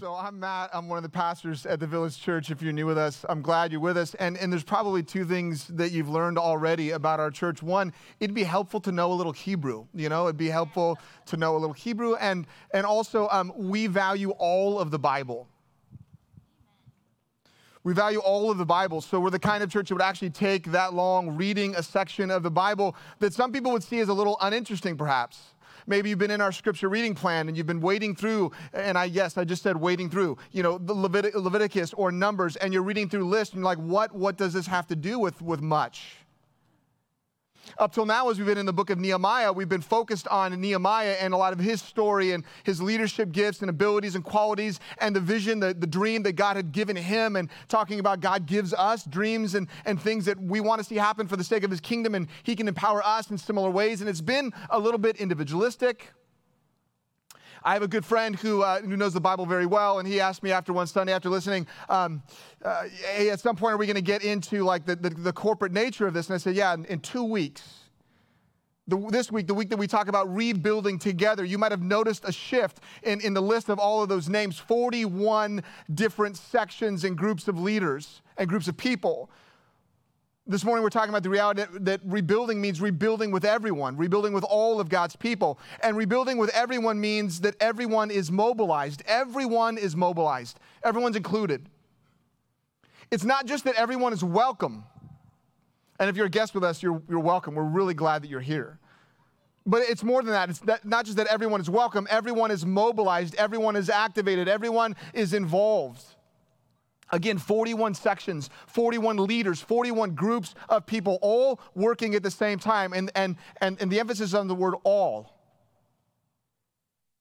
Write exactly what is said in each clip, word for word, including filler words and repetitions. So I'm Matt. I'm one of the pastors at the Village Church. If you're new with us, I'm glad you're with us. And, and there's probably two things that you've learned already about our church. One, it'd be helpful to know a little Hebrew. You know, it'd be helpful to know a little Hebrew. And, and also, um, we value all of the Bible. We value all of the Bible. So we're the kind of church that would actually take that long reading a section of the Bible that some people would see as a little uninteresting, perhaps. Maybe you've been in our scripture reading plan and you've been wading through, and I yes, I just said wading through, you know, the Levit- Leviticus or Numbers, and you're reading through lists, and you're like, what, what does this have to do with, with much? Up till now, as we've been in the book of Nehemiah, we've been focused on Nehemiah and a lot of his story and his leadership gifts and abilities and qualities and the vision, the, the dream that God had given him, and talking about God gives us dreams and, and things that we want to see happen for the sake of his kingdom, and he can empower us in similar ways. And it's been a little bit individualistic. I have a good friend who uh, who knows the Bible very well, and he asked me after one Sunday after listening, um, uh, hey, at some point are we going to get into like the, the, the corporate nature of this? And I said, yeah, in, in two weeks. The, this week, the week that we talk about rebuilding together, you might have noticed a shift in, in the list of all of those names, forty-one different sections and groups of leaders and groups of people. This morning we're talking about the reality that, that rebuilding means rebuilding with everyone, rebuilding with all of God's people. And rebuilding with everyone means that everyone is mobilized. Everyone is mobilized. Everyone's included. It's not just that everyone is welcome. And if you're a guest with us, you're, you're welcome. We're really glad that you're here. But it's more than that. It's that, not just that everyone is welcome. Everyone is mobilized. Everyone is activated. Everyone is involved. Again, forty-one sections, forty-one leaders, forty-one groups of people all working at the same time. And, and, and, and the emphasis is on the word all.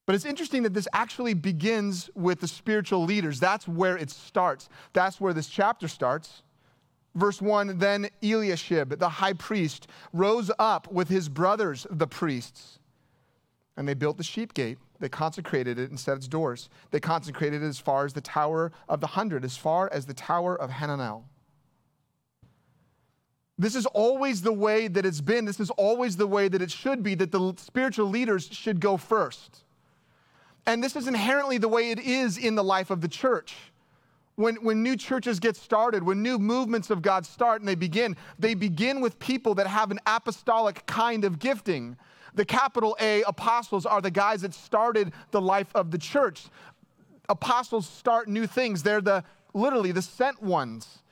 But it's interesting that this actually begins with the spiritual leaders. That's where it starts. That's where this chapter starts. Verse one, then Eliashib, the high priest, rose up with his brothers, the priests. And they built the sheep gate. They consecrated it and set its doors. They consecrated it as far as the Tower of the Hundred, as far as the Tower of Hananel. This is always the way that it's been. This is always the way that it should be, that the spiritual leaders should go first. And this is inherently the way it is in the life of the church. When, when new churches get started, when new movements of God start and they begin, they begin with people that have an apostolic kind of gifting. The capital A apostles are the guys that started the life of the church. Apostles start new things. They're the literally the sent ones.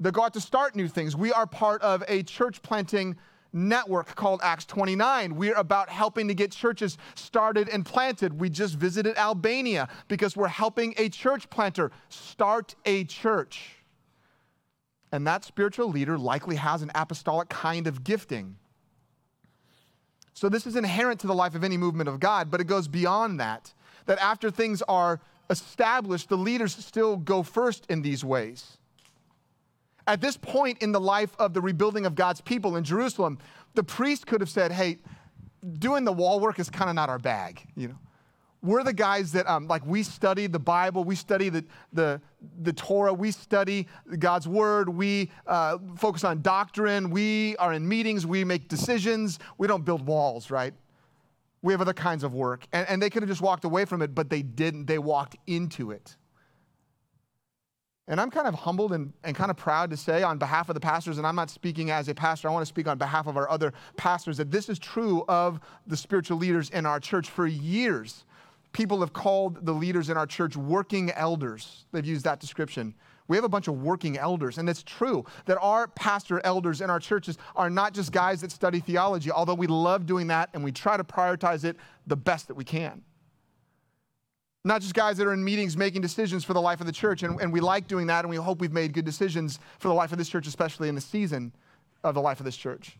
They go out to start new things. We are part of a church planting network called Acts twenty-nine. We're about helping to get churches started and planted. We just visited Albania because we're helping a church planter start a church. And that spiritual leader likely has an apostolic kind of gifting. So this is inherent to the life of any movement of God, but it goes beyond that, that after things are established, the leaders still go first in these ways. At this point in the life of the rebuilding of God's people in Jerusalem, the priest could have said, hey, doing the wall work is kind of not our bag, you know. We're the guys that, um, like, we study the Bible, we study the the, the Torah, we study God's Word, we uh, focus on doctrine, we are in meetings, we make decisions, we don't build walls, right? We have other kinds of work. And, and they could have just walked away from it, but they didn't. They walked into it. And I'm kind of humbled and, and kind of proud to say on behalf of the pastors, and I'm not speaking as a pastor, I want to speak on behalf of our other pastors, that this is true of the spiritual leaders in our church for years. People have called the leaders in our church working elders. They've used that description. We have a bunch of working elders, and it's true that our pastor elders in our churches are not just guys that study theology, although we love doing that and we try to prioritize it the best that we can. Not just guys that are in meetings making decisions for the life of the church, and, and we like doing that, and we hope we've made good decisions for the life of this church, especially in the season of the life of this church.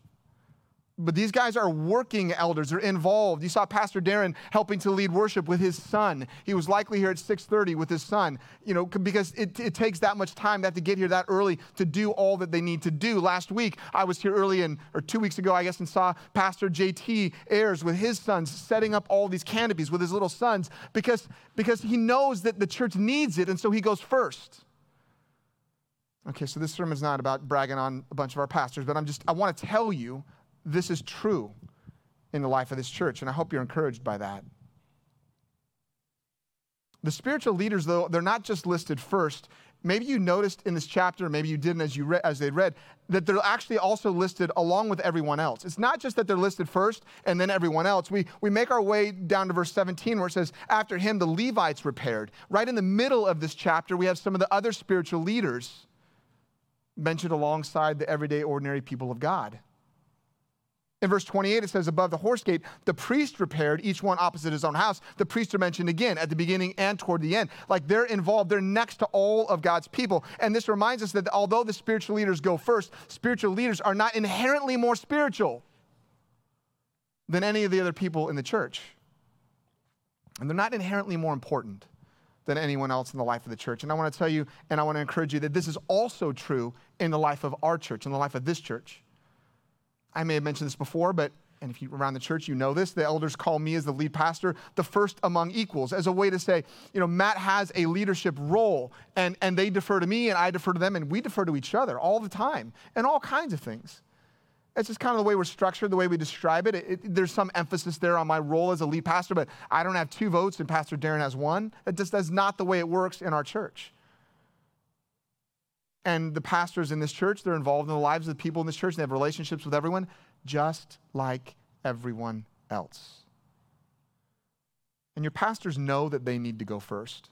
But these guys are working elders. They're involved. You saw Pastor Darren helping to lead worship with his son. He was likely here at six thirty with his son, you know, because it, it takes that much time. They have to get here that early to do all that they need to do. Last week, I was here early, in, or two weeks ago, I guess, and saw Pastor J T Ayers with his sons setting up all these canopies with his little sons because, because he knows that the church needs it, and so he goes first. Okay, so this sermon's not about bragging on a bunch of our pastors, but I'm just, I want to tell you, this is true in the life of this church, and I hope you're encouraged by that. The spiritual leaders, though, they're not just listed first. Maybe you noticed in this chapter, maybe you didn't as you re- as they read, that they're actually also listed along with everyone else. It's not just that they're listed first and then everyone else. We we make our way down to verse seventeen where it says, after him, the Levites repaired. Right in the middle of this chapter, we have some of the other spiritual leaders mentioned alongside the everyday, ordinary people of God. In verse twenty-eight, it says, above the horse gate, the priest repaired, each one opposite his own house. The priests are mentioned again at the beginning and toward the end. Like they're involved. They're next to all of God's people. And this reminds us that although the spiritual leaders go first, spiritual leaders are not inherently more spiritual than any of the other people in the church. And they're not inherently more important than anyone else in the life of the church. And I want to tell you, and I want to encourage you that this is also true in the life of our church, in the life of this church. I may have mentioned this before, but, and if you're around the church, you know this, the elders call me as the lead pastor, the first among equals, as a way to say, you know, Matt has a leadership role, and, and they defer to me, and I defer to them, and we defer to each other all the time, and all kinds of things. It's just kind of the way we're structured, the way we describe it. It, it. There's some emphasis there on my role as a lead pastor, but I don't have two votes, and Pastor Darren has one. That just that's not the way it works in our church. And the pastors in this church, they're involved in the lives of the people in this church, and they have relationships with everyone, just like everyone else. And your pastors know that they need to go first.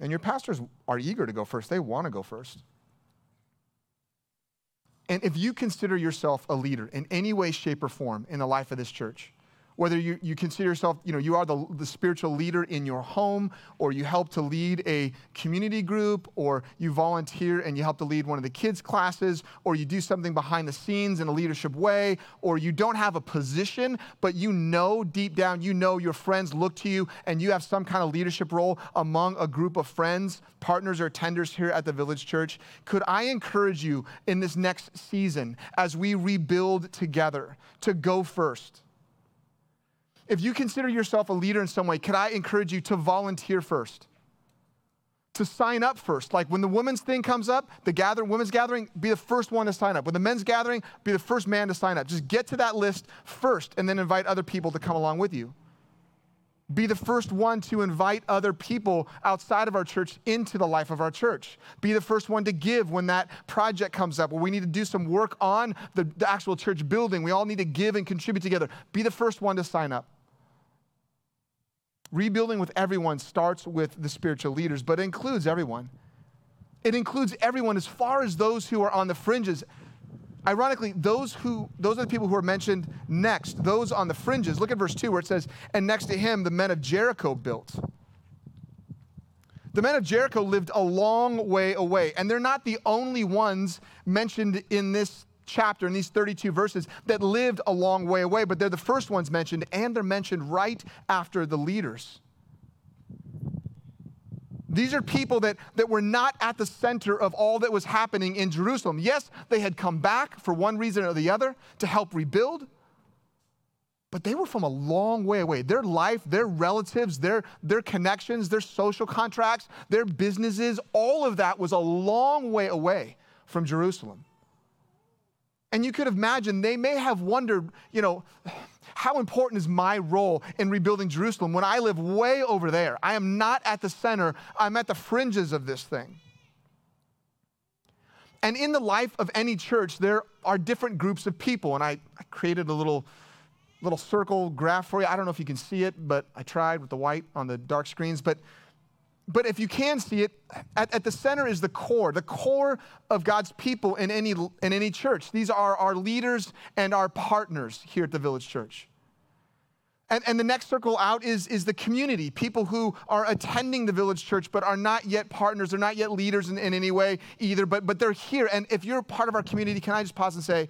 And your pastors are eager to go first. They want to go first. And if you consider yourself a leader in any way, shape, or form in the life of this church, whether you, you consider yourself, you know, you are the, the spiritual leader in your home, or you help to lead a community group, or you volunteer and you help to lead one of the kids' classes, or you do something behind the scenes in a leadership way, or you don't have a position, but you know deep down, you know your friends look to you and you have some kind of leadership role among a group of friends, partners, or tenders here at the Village Church. Could I encourage you in this next season as we rebuild together to go first? If you consider yourself a leader in some way, could I encourage you to volunteer first? To sign up first. Like when the women's thing comes up, the gather, women's gathering, be the first one to sign up. When the men's gathering, be the first man to sign up. Just get to that list first and then invite other people to come along with you. Be the first one to invite other people outside of our church into the life of our church. Be the first one to give when that project comes up, where we need to do some work on the, the actual church building. We all need to give and contribute together. Be the first one to sign up. Rebuilding with everyone starts with the spiritual leaders, but it includes everyone. It includes everyone as far as those who are on the fringes. Ironically, those who those are the people who are mentioned next, those on the fringes. Look at verse two where it says, and next to him, the men of Jericho built. The men of Jericho lived a long way away, and they're not the only ones mentioned in this chapter, in these thirty-two verses, that lived a long way away, but they're the first ones mentioned, and they're mentioned right after the leaders. These are people that, that were not at the center of all that was happening in Jerusalem. Yes, they had come back for one reason or the other to help rebuild, but they were from a long way away. Their life, their relatives, their, their connections, their social contracts, their businesses, all of that was a long way away from Jerusalem. And you could imagine they may have wondered, you know, how important is my role in rebuilding Jerusalem when I live way over there? I am not at the center. I'm at the fringes of this thing. And in the life of any church, there are different groups of people. And I, I created a little, little circle graph for you. I don't know if you can see it, but I tried with the white on the dark screens. But, but if you can see it, at, at the center is the core, the core of God's people in any, in any church. These are our leaders and our partners here at the Village Church. And, and the next circle out is, is the community, people who are attending the Village Church but are not yet partners, they're not yet leaders in, in any way either, but, but they're here. And if you're part of our community, can I just pause and say,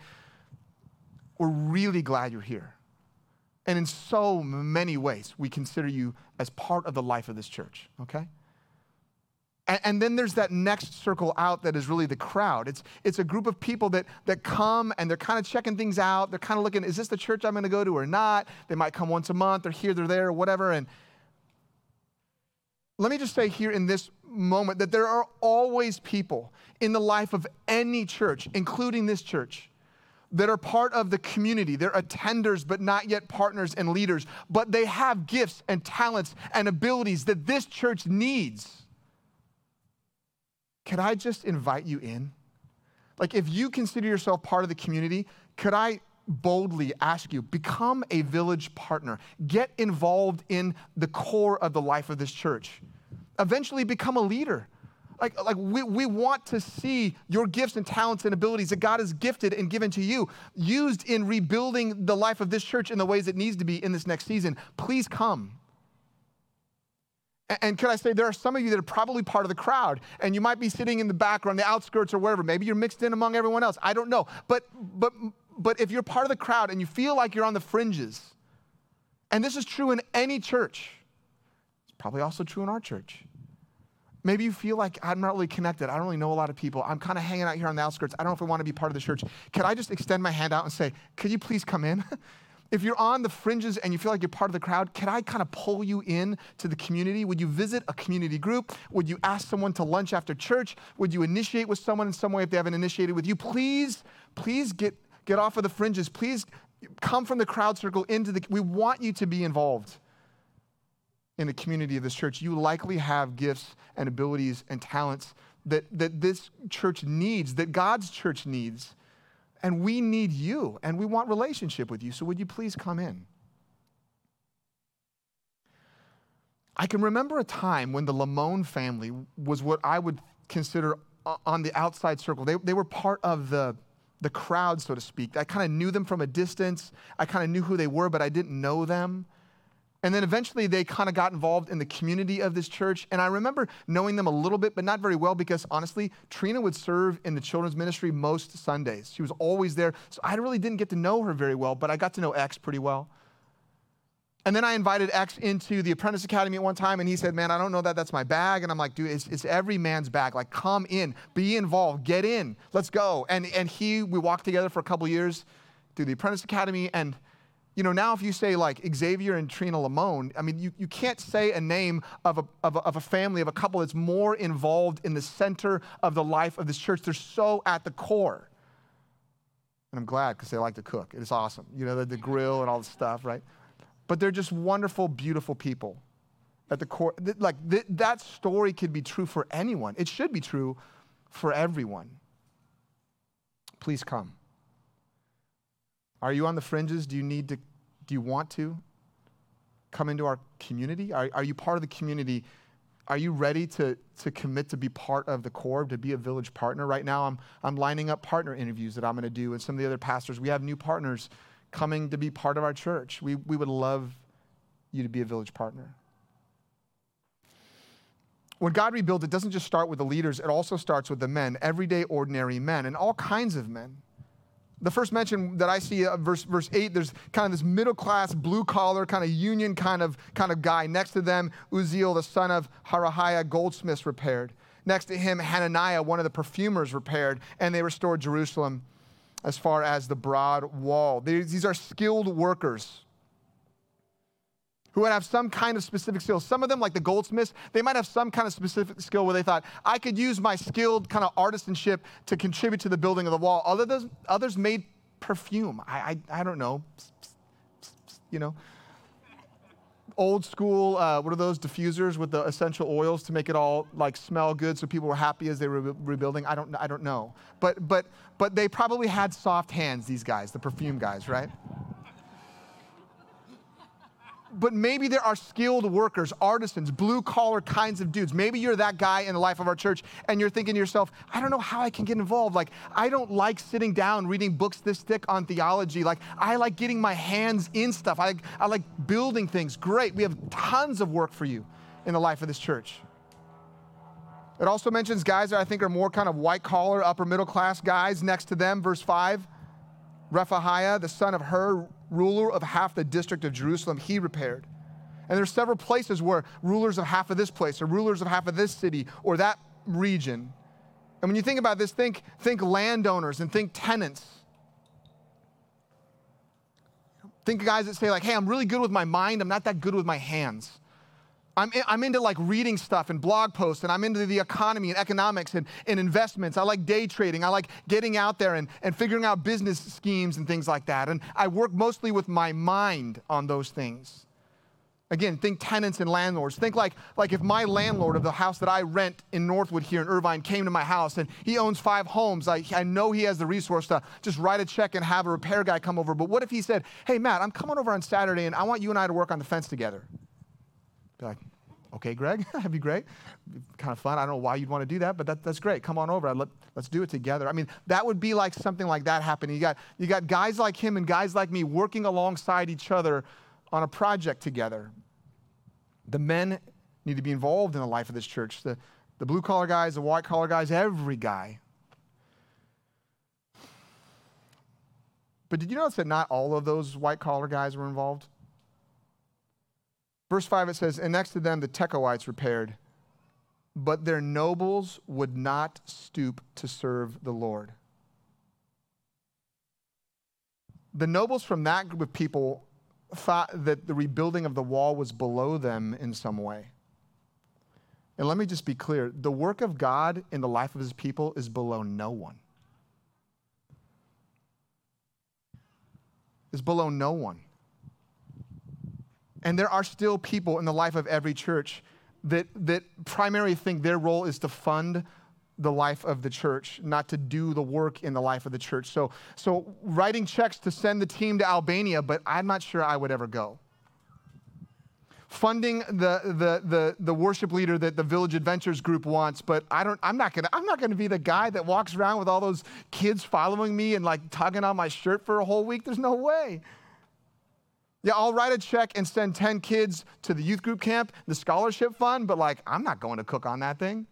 we're really glad you're here. And in so many ways, we consider you as part of the life of this church, okay? And, and then there's that next circle out that is really the crowd. It's it's a group of people that that come and they're kind of checking things out. They're kind of looking, is this the church I'm going to go to or not? They might come once a month. They're here, they're there, or whatever. And let me just say here in this moment that there are always people in the life of any church, including this church, that are part of the community. They're attenders, but not yet partners and leaders. But they have gifts and talents and abilities that this church needs. Could I just invite you in? Like, if you consider yourself part of the community, could I boldly ask you, become a Village partner. Get involved in the core of the life of this church. Eventually become a leader. Like, like we, we want to see your gifts and talents and abilities that God has gifted and given to you used in rebuilding the life of this church in the ways it needs to be in this next season. Please come. And, and could I say, there are some of you that are probably part of the crowd, and you might be sitting in the back or on the outskirts or wherever. Maybe you're mixed in among everyone else. I don't know. But, but, but if you're part of the crowd and you feel like you're on the fringes, and this is true in any church, it's probably also true in our church. Maybe you feel like, I'm not really connected. I don't really know a lot of people. I'm kind of hanging out here on the outskirts. I don't know if I want to be part of the church. Could I just extend my hand out and say, could you please come in? If you're on the fringes and you feel like you're part of the crowd, could I kind of pull you in to the community? Would you visit a community group? Would you ask someone to lunch after church? Would you initiate with someone in some way if they haven't initiated with you? Please, please get Get off of the fringes. Please come from the crowd circle into the, we want you to be involved in the community of this church. You likely have gifts and abilities and talents that, that this church needs, that God's church needs, and we need you, and we want relationship with you. So would you please come in? I can remember a time when the Lamone family was what I would consider on the outside circle. They, they were part of the the crowd, so to speak. I kind of knew them from a distance. I kind of knew who they were, but I didn't know them. And then eventually they kind of got involved in the community of this church. And I remember knowing them a little bit, but not very well, because honestly, Trina would serve in the children's ministry most Sundays. She was always there. So I really didn't get to know her very well, but I got to know X pretty well. And then I invited X into the Apprentice Academy at one time, and he said, man, I don't know that that's my bag. And I'm like, dude, it's, it's every man's bag. Like, come in, be involved, get in, let's go. And and he, we walked together for a couple years through the Apprentice Academy. And, you know, now if you say like Xavier and Trina Lamone, I mean, you, you can't say a name of a, of a of a family, of a couple that's more involved in the center of the life of this church. They're so at the core. And I'm glad, because they like to cook. It's awesome. You know, the, the grill and all the stuff, right? But they're just wonderful, beautiful people at the core. Like th- that story could be true for anyone. It should be true for everyone. Please come. Are you on the fringes? Do you need to, do you want to come into our community? Are, are you part of the community? Are you ready to, to commit to be part of the core, to be a Village partner? Right now, I'm, I'm lining up partner interviews that I'm gonna do, and some of the other pastors. We have new partners coming to be part of our church. We, we would love you to be a Village partner. When God rebuilds, it doesn't just start with the leaders, it also starts with the men, everyday, ordinary men, and all kinds of men. The first mention that I see, uh, verse verse eight, there's kind of this middle-class, blue-collar, kind of union kind of, kind of guy. Next to them, Uziel, the son of Harahiah, goldsmith, repaired. Next to him, Hananiah, one of the perfumers, repaired, and they restored Jerusalem as far as the broad wall. These are skilled workers who would have some kind of specific skill. Some of them, like the goldsmiths, they might have some kind of specific skill where they thought, I could use my skilled kind of artisanship to contribute to the building of the wall. Others, others made perfume. I, I, I don't know, psst, psst, psst, you know. Old school, uh, what are those diffusers with the essential oils to make it all like smell good, so people were happy as they were re- rebuilding? I don't, I don't know, but but but they probably had soft hands. These guys, the perfume guys, right? But maybe there are skilled workers, artisans, blue collar kinds of dudes. Maybe you're that guy in the life of our church, and you're thinking to yourself, I don't know how I can get involved. Like, I don't like sitting down reading books this thick on theology. Like, I like getting my hands in stuff. I, I like building things. Great. We have tons of work for you in the life of this church. It also mentions guys that I think are more kind of white collar, upper middle class guys. Next to them, verse five, Rephahiah, the son of Hur, ruler of half the district of Jerusalem, he repaired. And there's several places where rulers of half of this place or rulers of half of this city or that region. And when you think about this, think, think landowners and think tenants. Think guys that say like, hey, I'm really good with my mind. I'm not that good with my hands. I'm, I'm into like reading stuff and blog posts, and I'm into the economy and economics and, and investments. I like day trading. I like getting out there and, and figuring out business schemes and things like that. And I work mostly with my mind on those things. Again, think tenants and landlords. Think like, like if my landlord of the house that I rent in Northwood here in Irvine came to my house and he owns five homes, I, I know he has the resource to just write a check and have a repair guy come over. But what if he said, hey, Matt, I'm coming over on Saturday and I want you and I to work on the fence together? Be like, okay, Greg, that'd be great. Kind of fun. I don't know why you'd want to do that, but that, that's great. Come on over. I'd let, let's do it together. I mean, that would be like something like that happening. You got, you got guys like him and guys like me working alongside each other on a project together. The men need to be involved in the life of this church. The, the blue-collar guys, the white-collar guys, every guy. But did you notice that not all of those white-collar guys were involved? Verse five, it says, and next to them the Tekoites repaired, but their nobles would not stoop to serve the Lord. The nobles from that group of people thought that the rebuilding of the wall was below them in some way. And let me just be clear, the work of God in the life of his people is below no one. It's below no one. And there are still people in the life of every church that, that primarily think their role is to fund the life of the church, not to do the work in the life of the church. So, so writing checks to send the team to Albania, but I'm not sure I would ever go. Funding the the the, the worship leader that the Village Adventures group wants, but I don't. I'm not gonna. I'm not gonna be the guy that walks around with all those kids following me and like tugging on my shirt for a whole week. There's no way. Yeah, I'll write a check and send ten kids to the youth group camp, the scholarship fund, but like I'm not going to cook on that thing.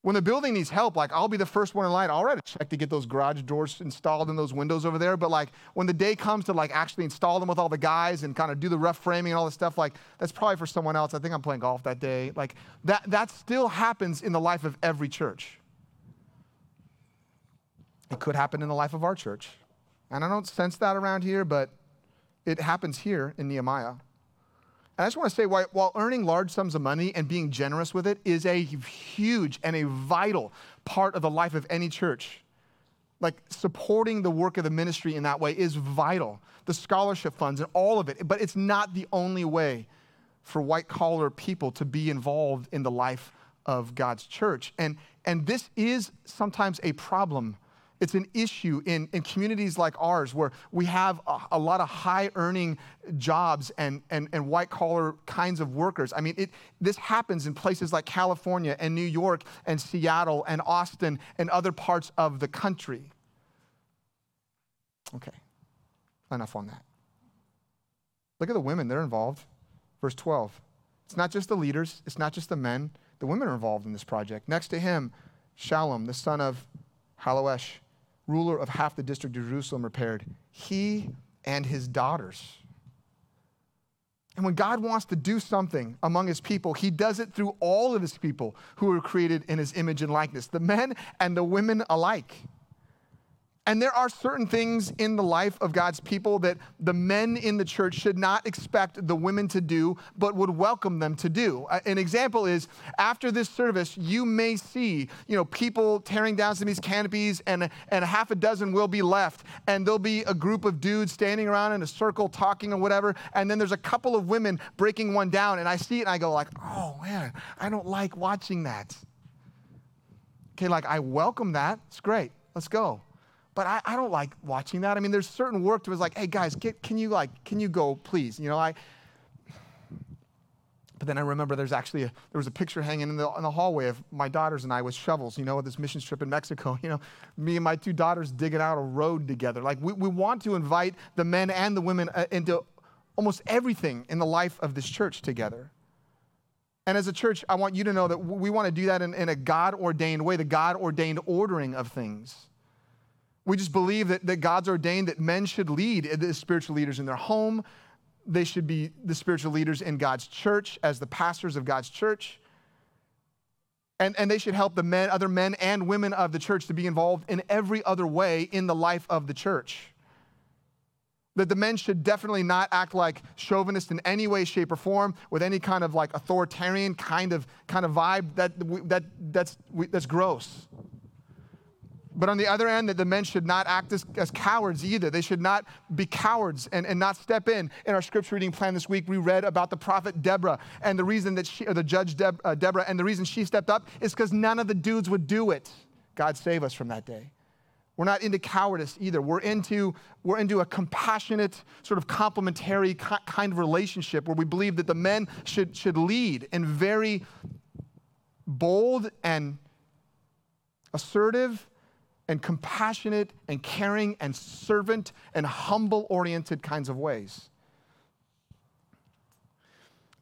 When the building needs help, like I'll be the first one in line. I'll write a check to get those garage doors installed and those windows over there. But like when the day comes to like actually install them with all the guys and kind of do the rough framing and all this stuff, like that's probably for someone else. I think I'm playing golf that day. Like that, that still happens in the life of every church. It could happen in the life of our church. And I don't sense that around here, but it happens here in Nehemiah. And I just want to say, while earning large sums of money and being generous with it is a huge and a vital part of the life of any church, like supporting the work of the ministry in that way is vital. The scholarship funds and all of it, but it's not the only way for white-collar people to be involved in the life of God's church. And, and this is sometimes a problem. It's an issue in, in communities like ours where we have a, a lot of high-earning jobs and, and, and white-collar kinds of workers. I mean, it, this happens in places like California and New York and Seattle and Austin and other parts of the country. Okay, enough on that. Look at the women. They're involved. Verse twelve. It's not just the leaders. It's not just the men. The women are involved in this project. Next to him, Shallum, the son of Haloesh, ruler of half the district of Jerusalem, repaired, he and his daughters. And when God wants to do something among his people, he does it through all of his people who are created in his image and likeness, the men and the women alike. And there are certain things in the life of God's people that the men in the church should not expect the women to do, but would welcome them to do. An example is, after this service, you may see, you know, people tearing down some of these canopies, and, and a half a dozen will be left, and there'll be a group of dudes standing around in a circle talking or whatever, and then there's a couple of women breaking one down, and I see it and I go like, oh man, I don't like watching that. Okay, like I welcome that, it's great, let's go. But I, I don't like watching that. I mean, there's certain work that was like, hey guys, get, can you like, can you go, please? You know, I. But then I remember there's actually a, there was a picture hanging in the in the hallway of my daughters and I with shovels. You know, with this mission trip in Mexico. You know, me and my two daughters digging out a road together. Like we we want to invite the men and the women uh, into almost everything in the life of this church together. And as a church, I want you to know that we want to do that in, in a God-ordained way, the God-ordained ordering of things. We just believe that, that God's ordained that men should lead as spiritual leaders in their home. They should be the spiritual leaders in God's church as the pastors of God's church. And, and they should help the men, other men and women of the church to be involved in every other way in the life of the church. That the men should definitely not act like chauvinists in any way, shape, or form, with any kind of like authoritarian kind of kind of vibe. That that that's that's gross. But on the other end, that the men should not act as, as cowards either. They should not be cowards and, and not step in. In our scripture reading plan this week, we read about the prophet Deborah and the reason that she, or the judge Deb, uh, Deborah, and the reason she stepped up is because none of the dudes would do it. God save us from that day. We're not into cowardice either. We're into, we're into a compassionate, sort of complementary kind of relationship where we believe that the men should, should lead in very bold and assertive and compassionate and caring and servant and humble-oriented kinds of ways.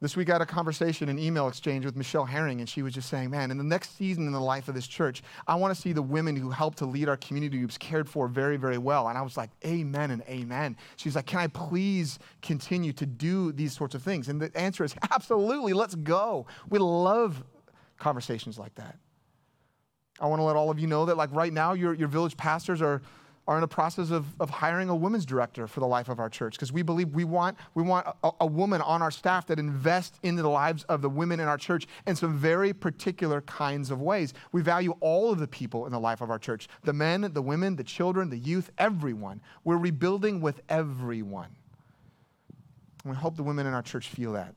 This week I had a conversation, an email exchange with Michelle Herring, and she was just saying, man, in the next season in the life of this church, I want to see the women who helped to lead our community groups cared for very, very well. And I was like, amen and amen. She's like, can I please continue to do these sorts of things? And the answer is absolutely, let's go. We love conversations like that. I want to let all of you know that like right now, your, your village pastors are are in the process of, of hiring a women's director for the life of our church because we believe we want we want a, a woman on our staff that invests into the lives of the women in our church in some very particular kinds of ways. We value all of the people in the life of our church, the men, the women, the children, the youth, everyone. We're rebuilding with everyone. And we hope the women in our church feel that.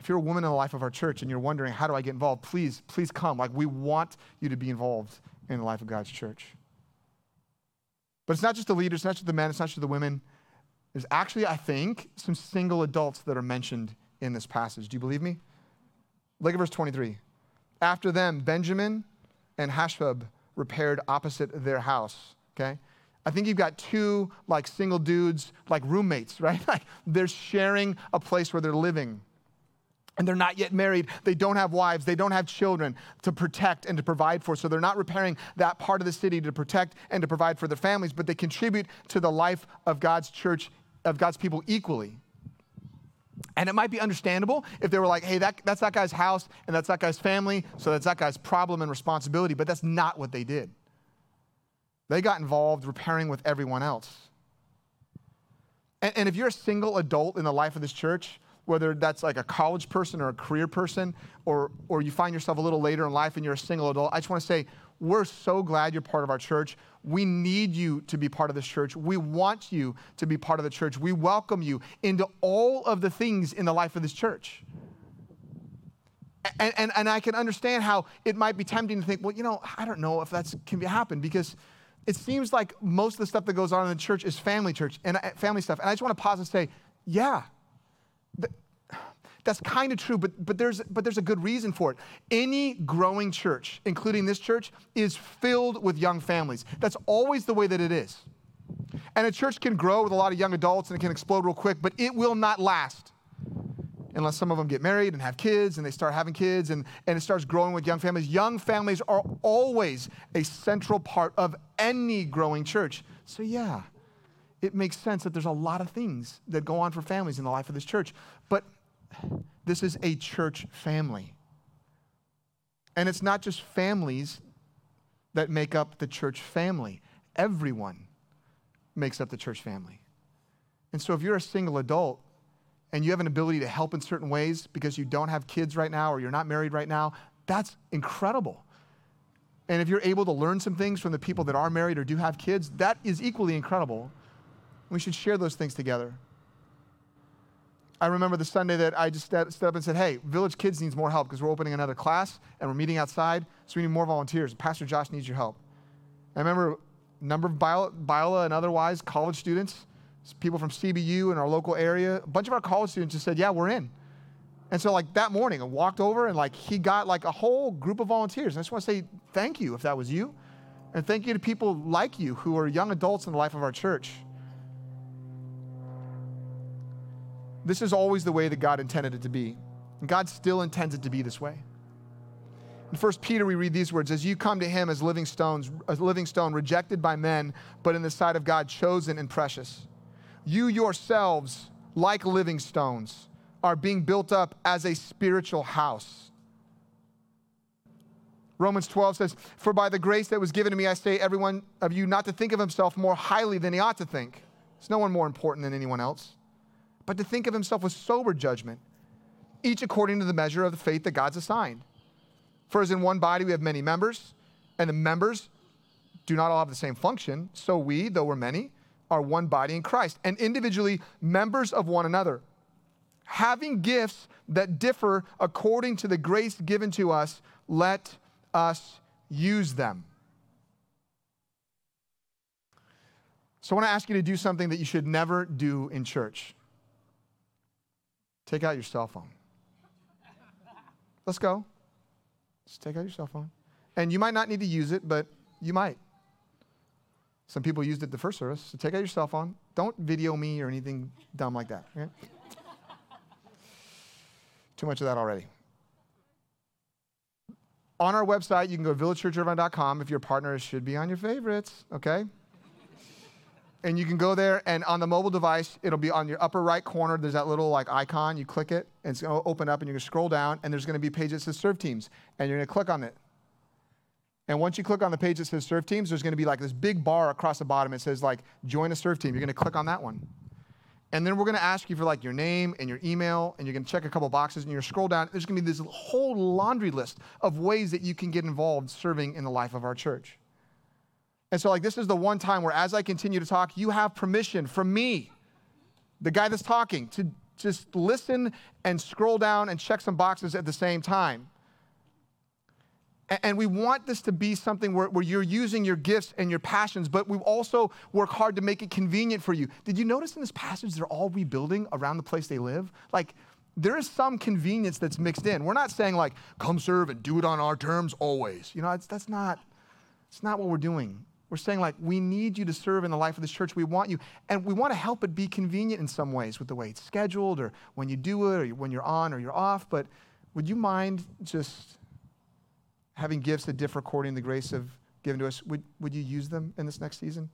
If you're a woman in the life of our church and you're wondering, how do I get involved? Please, please come. Like, we want you to be involved in the life of God's church. But it's not just the leaders, it's not just the men, it's not just the women. There's actually, I think, some single adults that are mentioned in this passage. Do you believe me? Look at verse twenty-three. After them, Benjamin and Hashub repaired opposite their house, okay? I think you've got two, like, single dudes, like roommates, right? Like, they're sharing a place where they're living. And they're not yet married. They don't have wives. They don't have children to protect and to provide for. So they're not repairing that part of the city to protect and to provide for their families, but they contribute to the life of God's church, of God's people equally. And it might be understandable if they were like, hey, that, that's that guy's house and that's that guy's family, so that's that guy's problem and responsibility, but that's not what they did. They got involved repairing with everyone else. And, and if you're a single adult in the life of this church, whether that's like a college person or a career person, or or you find yourself a little later in life and you're a single adult, I just want to say, we're so glad you're part of our church. We need you to be part of this church. We want you to be part of the church. We welcome you into all of the things in the life of this church. And, and, and I can understand how it might be tempting to think, well, you know, I don't know if that can be happen because it seems like most of the stuff that goes on in the church is family church and family stuff. And I just want to pause and say, yeah, that's kind of true, but but there's but there's a good reason for it. Any growing church, including this church, is filled with young families. That's always the way that it is. And a church can grow with a lot of young adults and it can explode real quick, but it will not last unless some of them get married and have kids and they start having kids and, and it starts growing with young families. Young families are always a central part of any growing church. So yeah, it makes sense that there's a lot of things that go on for families in the life of this church. But this is a church family. And it's not just families that make up the church family. Everyone makes up the church family. And so if you're a single adult and you have an ability to help in certain ways because you don't have kids right now or you're not married right now, that's incredible. And if you're able to learn some things from the people that are married or do have kids, that is equally incredible. We should share those things together. I remember the Sunday that I just stood up and said, hey, Village Kids needs more help because we're opening another class and we're meeting outside, so we need more volunteers. Pastor Josh needs your help. I remember a number of Biola and otherwise college students, people from C B U in our local area, a bunch of our college students just said, yeah, we're in. And so like that morning, I walked over and like he got like a whole group of volunteers. And I just want to say thank you if that was you. And thank you to people like you who are young adults in the life of our church. This is always the way that God intended it to be. And God still intends it to be this way. In First Peter, we read these words, as you come to him as living stones, as living stone rejected by men, but in the sight of God, chosen and precious. You yourselves, like living stones, are being built up as a spiritual house. Romans twelve says, for by the grace that was given to me, I say every one of you not to think of himself more highly than he ought to think. There's no one more important than anyone else. But to think of himself with sober judgment, each according to the measure of the faith that God's assigned. For as in one body we have many members, and the members do not all have the same function, so we, though we're many, are one body in Christ, and individually members of one another, having gifts that differ according to the grace given to us, let us use them. So I want to ask you to do something that you should never do in church. Take out your cell phone. Let's go. Just take out your cell phone. And you might not need to use it, but you might. Some people used it the first service, so take out your cell phone. Don't video me or anything dumb like that. Okay? Too much of that already. On our website, you can go to village church irvine dot com. If your partner, it should be on your favorites, okay? And you can go there, and on the mobile device, it'll be on your upper right corner. There's that little like icon. You click it, and it's going to open up, and you're going to scroll down, and there's going to be a page that says Serve Teams, and you're going to click on it. And once you click on the page that says Serve Teams, there's going to be like this big bar across the bottom. It says like, join a serve team. You're going to click on that one. And then we're going to ask you for like your name and your email, and you're going to check a couple boxes, and you're going to scroll down. There's going to be this whole laundry list of ways that you can get involved serving in the life of our church. And so like this is the one time where as I continue to talk, you have permission from me, the guy that's talking, to just listen and scroll down and check some boxes at the same time. And we want this to be something where, where you're using your gifts and your passions, but we also work hard to make it convenient for you. Did you notice in this passage they're all rebuilding around the place they live? Like, there is some convenience that's mixed in. We're not saying, like, come serve and do it on our terms always. You know, it's, that's not, it's not what we're doing. We're saying, like, we need you to serve in the life of this church. We want you. And we want to help it be convenient in some ways with the way it's scheduled or when you do it or when you're on or you're off. But would you mind just having gifts that differ according to the grace of given to us, would, would you use them in this next season?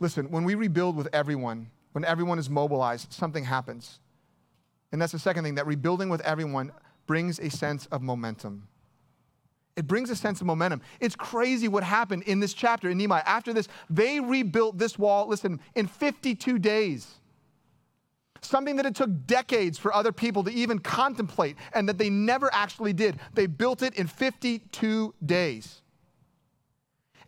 Listen, when we rebuild with everyone, when everyone is mobilized, something happens. And that's the second thing, that rebuilding with everyone brings a sense of momentum. It brings a sense of momentum. It's crazy what happened in this chapter in Nehemiah. After this, they rebuilt this wall, listen, in fifty-two days. Something that it took decades for other people to even contemplate and that they never actually did. They built it in fifty-two days.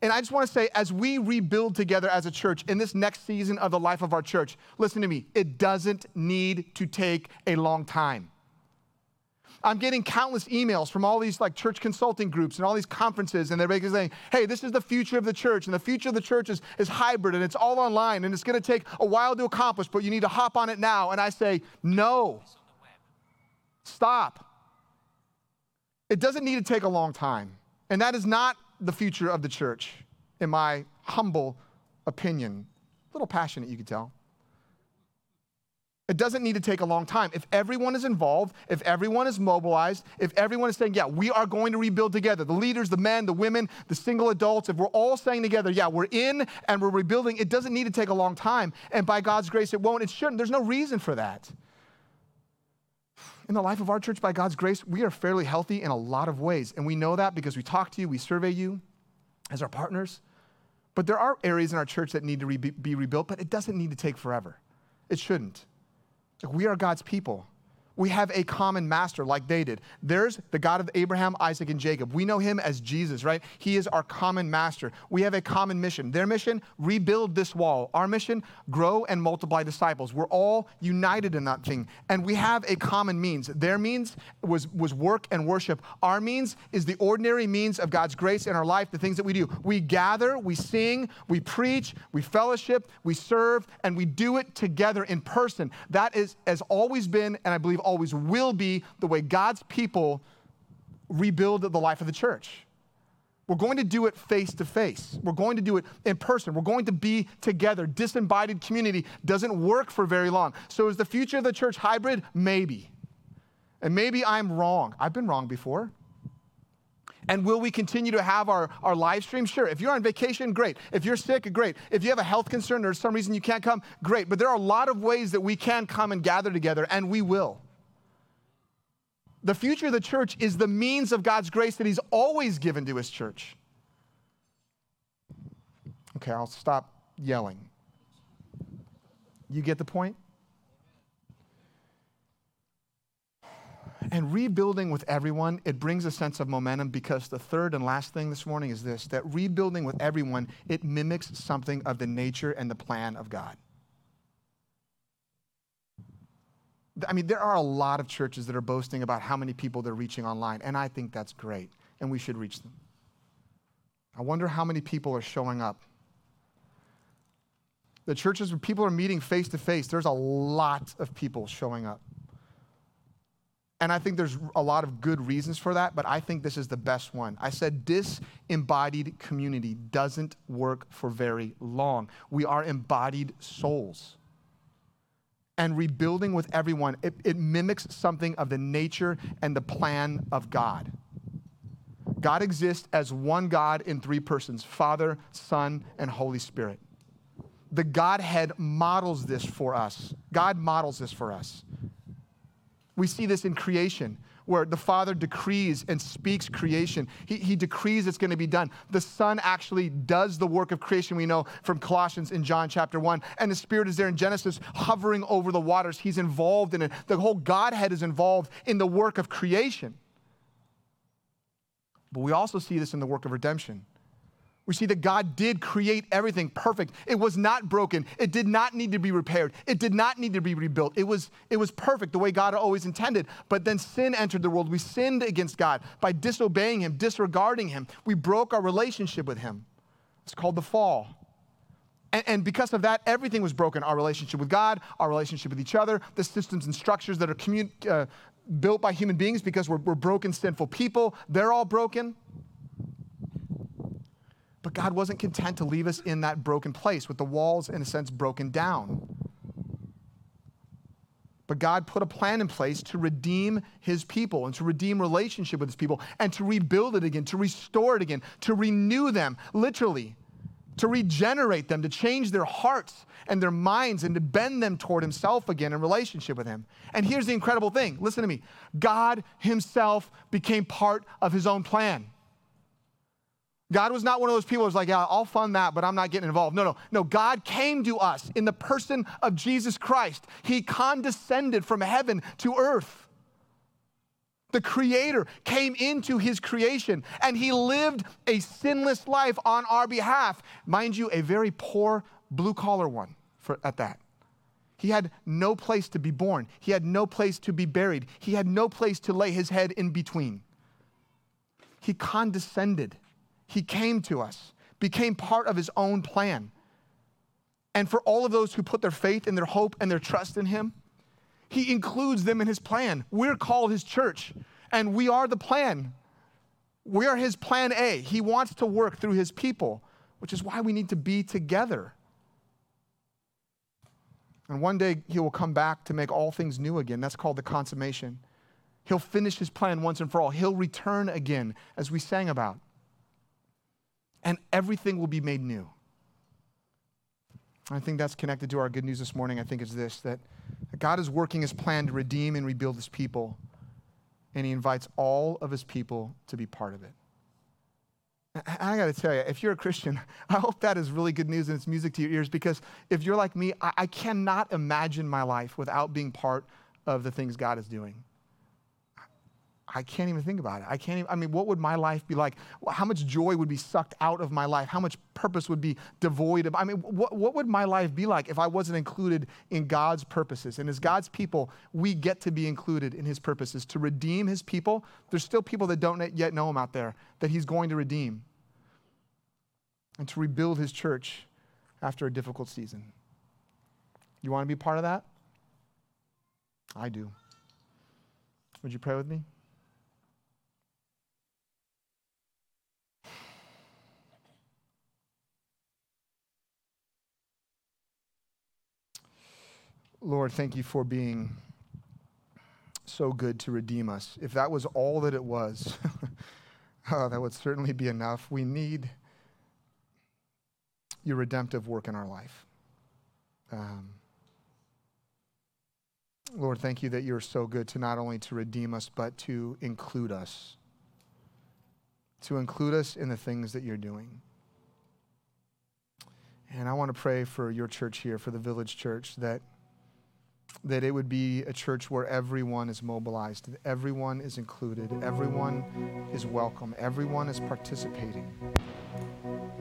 And I just want to say, as we rebuild together as a church in this next season of the life of our church, listen to me, it doesn't need to take a long time. I'm getting countless emails from all these like church consulting groups and all these conferences, and they're basically saying, hey, this is the future of the church, and the future of the church is, is hybrid, and it's all online, and it's going to take a while to accomplish, but you need to hop on it now. And I say, no, stop. It doesn't need to take a long time. And that is not the future of the church, in my humble opinion. A little passionate, you can tell. It doesn't need to take a long time. If everyone is involved, if everyone is mobilized, if everyone is saying, yeah, we are going to rebuild together, the leaders, the men, the women, the single adults, if we're all saying together, yeah, we're in and we're rebuilding, it doesn't need to take a long time. And by God's grace, it won't. It shouldn't. There's no reason for that. In the life of our church, by God's grace, we are fairly healthy in a lot of ways. And we know that because we talk to you, we survey you as our partners. But there are areas in our church that need to re- be rebuilt, but it doesn't need to take forever. It shouldn't. We are God's people. We have a common master like they did. There's the God of Abraham, Isaac, and Jacob. We know him as Jesus, right? He is our common master. We have a common mission. Their mission, rebuild this wall. Our mission, grow and multiply disciples. We're all united in that thing. And we have a common means. Their means was, was work and worship. Our means is the ordinary means of God's grace in our life, the things that we do. We gather, we sing, we preach, we fellowship, we serve, and we do it together in person. That is, has always been, and I believe always will be, the way God's people rebuild the life of the church. We're going to do it face to face. We're going to do it in person. We're going to be together. Disembodied community doesn't work for very long. So is the future of the church hybrid? Maybe. And maybe I'm wrong. I've been wrong before. And will we continue to have our, our live stream? Sure. If you're on vacation, great. If you're sick, great. If you have a health concern or some reason you can't come, great. But there are a lot of ways that we can come and gather together, and we will. The future of the church is the means of God's grace that he's always given to his church. Okay, I'll stop yelling. You get the point? And rebuilding with everyone, it brings a sense of momentum, because the third and last thing this morning is this, that rebuilding with everyone, it mimics something of the nature and the plan of God. I mean, there are a lot of churches that are boasting about how many people they're reaching online, and I think that's great, and we should reach them. I wonder how many people are showing up. The churches where people are meeting face to face, there's a lot of people showing up. And I think there's a lot of good reasons for that, but I think this is the best one. I said disembodied community doesn't work for very long. We are embodied souls. And rebuilding with everyone, it, it mimics something of the nature and the plan of God. God exists as one God in three persons, Father, Son, and Holy Spirit. The Godhead models this for us. God models this for us. We see this in creation, where the Father decrees and speaks creation. He, he decrees it's going to be done. The Son actually does the work of creation, we know from Colossians in John chapter one. And the Spirit is there in Genesis, hovering over the waters. He's involved in it. The whole Godhead is involved in the work of creation. But we also see this in the work of redemption. We see that God did create everything perfect. It was not broken. It did not need to be repaired. It did not need to be rebuilt. It was, it was perfect the way God always intended. But then sin entered the world. We sinned against God by disobeying him, disregarding him. We broke our relationship with him. It's called the fall. And, and because of that, everything was broken. Our relationship with God, our relationship with each other, the systems and structures that are commun- uh, built by human beings, because we're, we're broken, sinful people. They're all broken. But God wasn't content to leave us in that broken place with the walls, in a sense, broken down. But God put a plan in place to redeem his people and to redeem relationship with his people and to rebuild it again, to restore it again, to renew them, literally, to regenerate them, to change their hearts and their minds and to bend them toward himself again in relationship with him. And here's the incredible thing. Listen to me. God himself became part of his own plan. God was not one of those people who's like, yeah, I'll fund that, but I'm not getting involved. No, no, no. God came to us in the person of Jesus Christ. He condescended from heaven to earth. The Creator came into his creation, and he lived a sinless life on our behalf. Mind you, a very poor blue-collar one for, at that. He had no place to be born. He had no place to be buried. He had no place to lay his head in between. He condescended. He came to us, became part of his own plan. And for all of those who put their faith and their hope and their trust in him, he includes them in his plan. We're called his church, and we are the plan. We are his plan A. He wants to work through his people, which is why we need to be together. And one day he will come back to make all things new again. That's called the consummation. He'll finish his plan once and for all. He'll return again, as we sang about. And everything will be made new. I think that's connected to our good news this morning. I think it's this, that God is working his plan to redeem and rebuild his people, and he invites all of his people to be part of it. I gotta tell you, if you're a Christian, I hope that is really good news and it's music to your ears, because if you're like me, I, I cannot imagine my life without being part of the things God is doing. I can't even think about it. I can't even, I mean, what would my life be like? How much joy would be sucked out of my life? How much purpose would be devoid of? I mean, what, what would my life be like if I wasn't included in God's purposes? And as God's people, we get to be included in his purposes to redeem his people. There's still people that don't yet know him out there that he's going to redeem, and to rebuild his church after a difficult season. You want to be part of that? I do. Would you pray with me? Lord, thank you for being so good to redeem us. If that was all that it was, oh, that would certainly be enough. We need your redemptive work in our life. Um, Lord, thank you that you're so good to not only to redeem us, but to include us, to include us in the things that you're doing. And I want to pray for your church here, for the Village Church, that that it would be a church where everyone is mobilized, everyone is included, everyone is welcome, everyone is participating.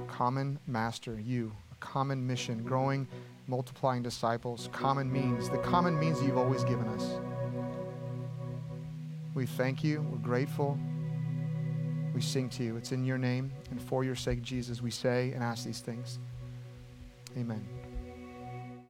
Common master, you, a common mission, growing, multiplying disciples, common means, the common means that you've always given us. We thank you, we're grateful, we sing to you. It's in your name and for your sake, Jesus, we say and ask these things. Amen.